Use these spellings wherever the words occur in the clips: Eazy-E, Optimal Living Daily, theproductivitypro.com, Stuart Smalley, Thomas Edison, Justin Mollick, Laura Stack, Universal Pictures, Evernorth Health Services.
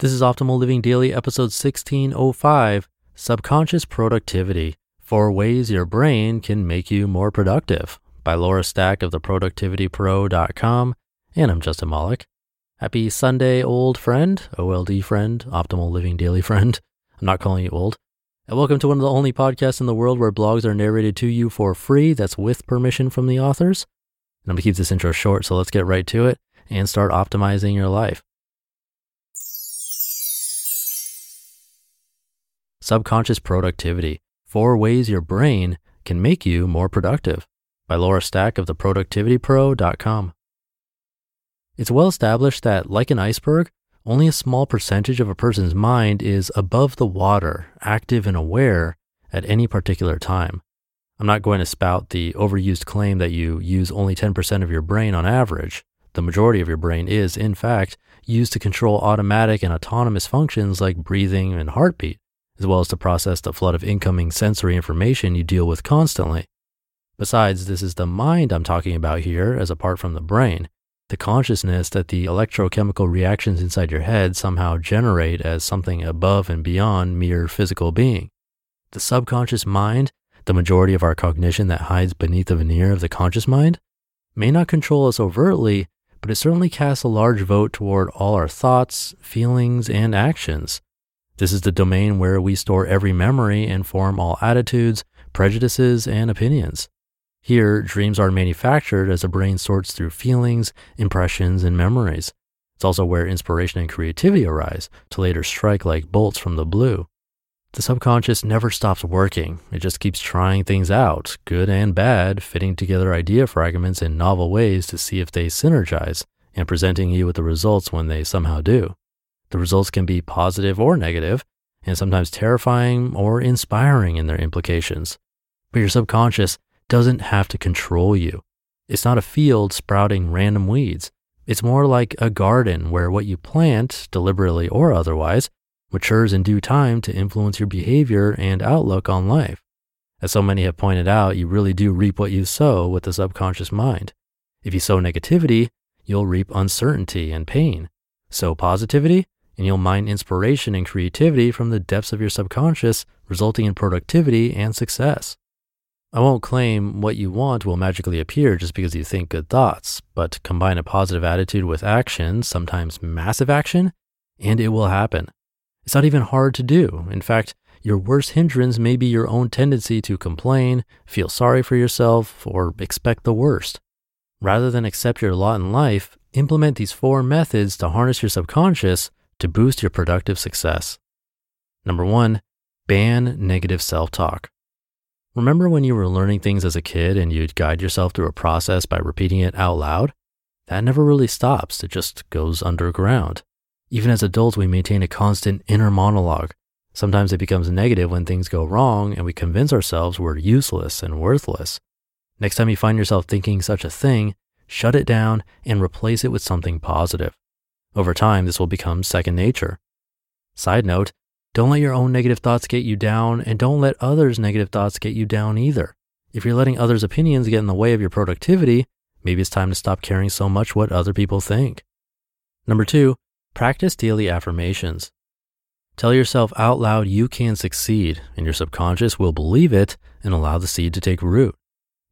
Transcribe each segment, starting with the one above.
This is Optimal Living Daily, episode 1605, Subconscious Productivity, 4 Ways Your Brain Can Make You More Productive, by Laura Stack of theproductivitypro.com, and I'm Justin Mollick. Happy Sunday, old friend, OLD friend, Optimal Living Daily friend. I'm not calling you old. And welcome to one of the only podcasts in the world where blogs are narrated to you for free, that's with permission from the authors. And I'm going to keep this intro short, so let's get right to it and start optimizing your life. Subconscious Productivity, 4 Ways Your Brain Can Make You More Productive, by Laura Stack of theproductivitypro.com. It's well established that, like an iceberg, only a small percentage of a person's mind is above the water, active and aware at any particular time. I'm not going to spout the overused claim that you use only 10% of your brain on average. The majority of your brain is, in fact, used to control automatic and autonomous functions like breathing and heartbeat, as well as to process the flood of incoming sensory information you deal with constantly. Besides, this is the mind I'm talking about here, as apart from the brain, the consciousness that the electrochemical reactions inside your head somehow generate as something above and beyond mere physical being. The subconscious mind, the majority of our cognition that hides beneath the veneer of the conscious mind, may not control us overtly, but it certainly casts a large vote toward all our thoughts, feelings, and actions. This is the domain where we store every memory and form all attitudes, prejudices, and opinions. Here, dreams are manufactured as the brain sorts through feelings, impressions, and memories. It's also where inspiration and creativity arise to later strike like bolts from the blue. The subconscious never stops working. It just keeps trying things out, good and bad, fitting together idea fragments in novel ways to see if they synergize, and presenting you with the results when they somehow do. The results can be positive or negative, and sometimes terrifying or inspiring in their implications. But your subconscious doesn't have to control you. It's not a field sprouting random weeds. It's more like a garden where what you plant, deliberately or otherwise, matures in due time to influence your behavior and outlook on life. As so many have pointed out, you really do reap what you sow with the subconscious mind. If you sow negativity, you'll reap uncertainty and pain. Sow positivity, and you'll mine inspiration and creativity from the depths of your subconscious, resulting in productivity and success. I won't claim what you want will magically appear just because you think good thoughts, but combine a positive attitude with action, sometimes massive action, and it will happen. It's not even hard to do. In fact, your worst hindrance may be your own tendency to complain, feel sorry for yourself, or expect the worst. Rather than accept your lot in life, implement these 4 methods to harness your subconscious to boost your productive success. Number 1, ban negative self-talk. Remember when you were learning things as a kid and you'd guide yourself through a process by repeating it out loud? That never really stops. It just goes underground. Even as adults, we maintain a constant inner monologue. Sometimes it becomes negative when things go wrong and we convince ourselves we're useless and worthless. Next time you find yourself thinking such a thing, shut it down and replace it with something positive. Over time, this will become second nature. Side note, don't let your own negative thoughts get you down, and don't let others' negative thoughts get you down either. If you're letting others' opinions get in the way of your productivity, maybe it's time to stop caring so much what other people think. Number 2, practice daily affirmations. Tell yourself out loud you can succeed, and your subconscious will believe it and allow the seed to take root.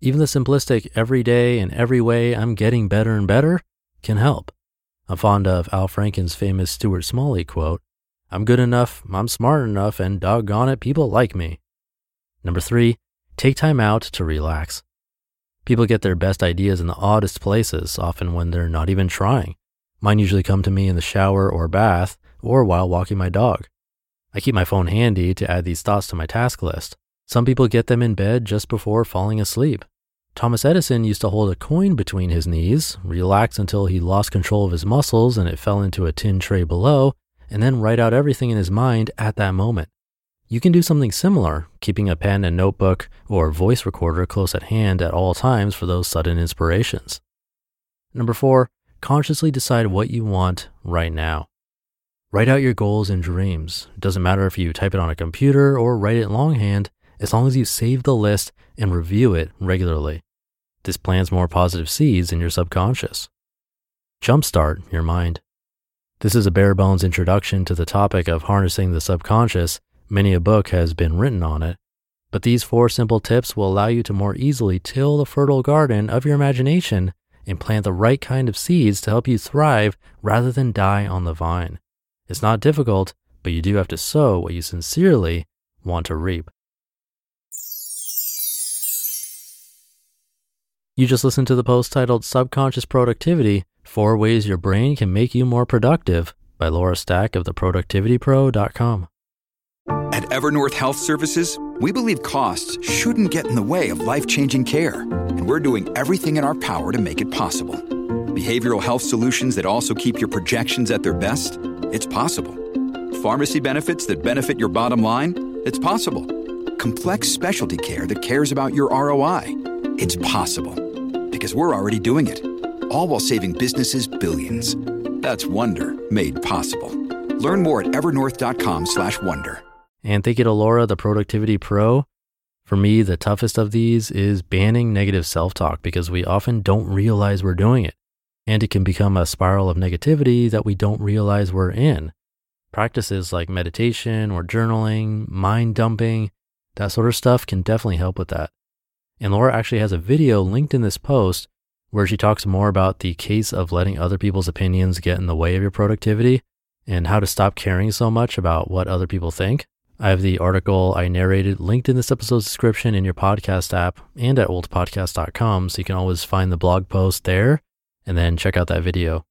Even the simplistic every day and every way I'm getting better and better can help. I'm fond of Al Franken's famous Stuart Smalley quote, "I'm good enough, I'm smart enough, and doggone it, people like me." 3, take time out to relax. People get their best ideas in the oddest places, often when they're not even trying. Mine usually come to me in the shower or bath, or while walking my dog. I keep my phone handy to add these thoughts to my task list. Some people get them in bed just before falling asleep. Thomas Edison used to hold a coin between his knees, relax until he lost control of his muscles and it fell into a tin tray below, and then write out everything in his mind at that moment. You can do something similar, keeping a pen and notebook or voice recorder close at hand at all times for those sudden inspirations. 4, consciously decide what you want right now. Write out your goals and dreams. It doesn't matter if you type it on a computer or write it longhand, as long as you save the list and review it regularly. This plants more positive seeds in your subconscious. Jumpstart your mind. This is a bare bones introduction to the topic of harnessing the subconscious. Many a book has been written on it, but these 4 simple tips will allow you to more easily till the fertile garden of your imagination and plant the right kind of seeds to help you thrive rather than die on the vine. It's not difficult, but you do have to sow what you sincerely want to reap. You just listened to the post titled Subconscious Productivity, 4 Ways Your Brain Can Make You More Productive by Laura Stack of theproductivitypro.com. At Evernorth Health Services, we believe costs shouldn't get in the way of life-changing care, and we're doing everything in our power to make it possible. Behavioral health solutions that also keep your projections at their best? It's possible. Pharmacy benefits that benefit your bottom line? It's possible. Complex specialty care that cares about your ROI? It's possible. Because we're already doing it. All while saving businesses billions. That's Wonder made possible. Learn more at evernorth.com/wonder. And thank you to Laura, the productivity pro. For me, the toughest of these is banning negative self-talk because we often don't realize we're doing it. And it can become a spiral of negativity that we don't realize we're in. Practices like meditation or journaling, mind dumping, that sort of stuff can definitely help with that. And Laura actually has a video linked in this post where she talks more about the case of letting other people's opinions get in the way of your productivity and how to stop caring so much about what other people think. I have the article I narrated linked in this episode's description in your podcast app and at oldpodcast.com, so you can always find the blog post there and then check out that video.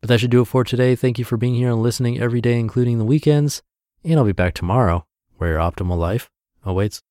But that should do it for today. Thank you for being here and listening every day, including the weekends. And I'll be back tomorrow, where your optimal life awaits.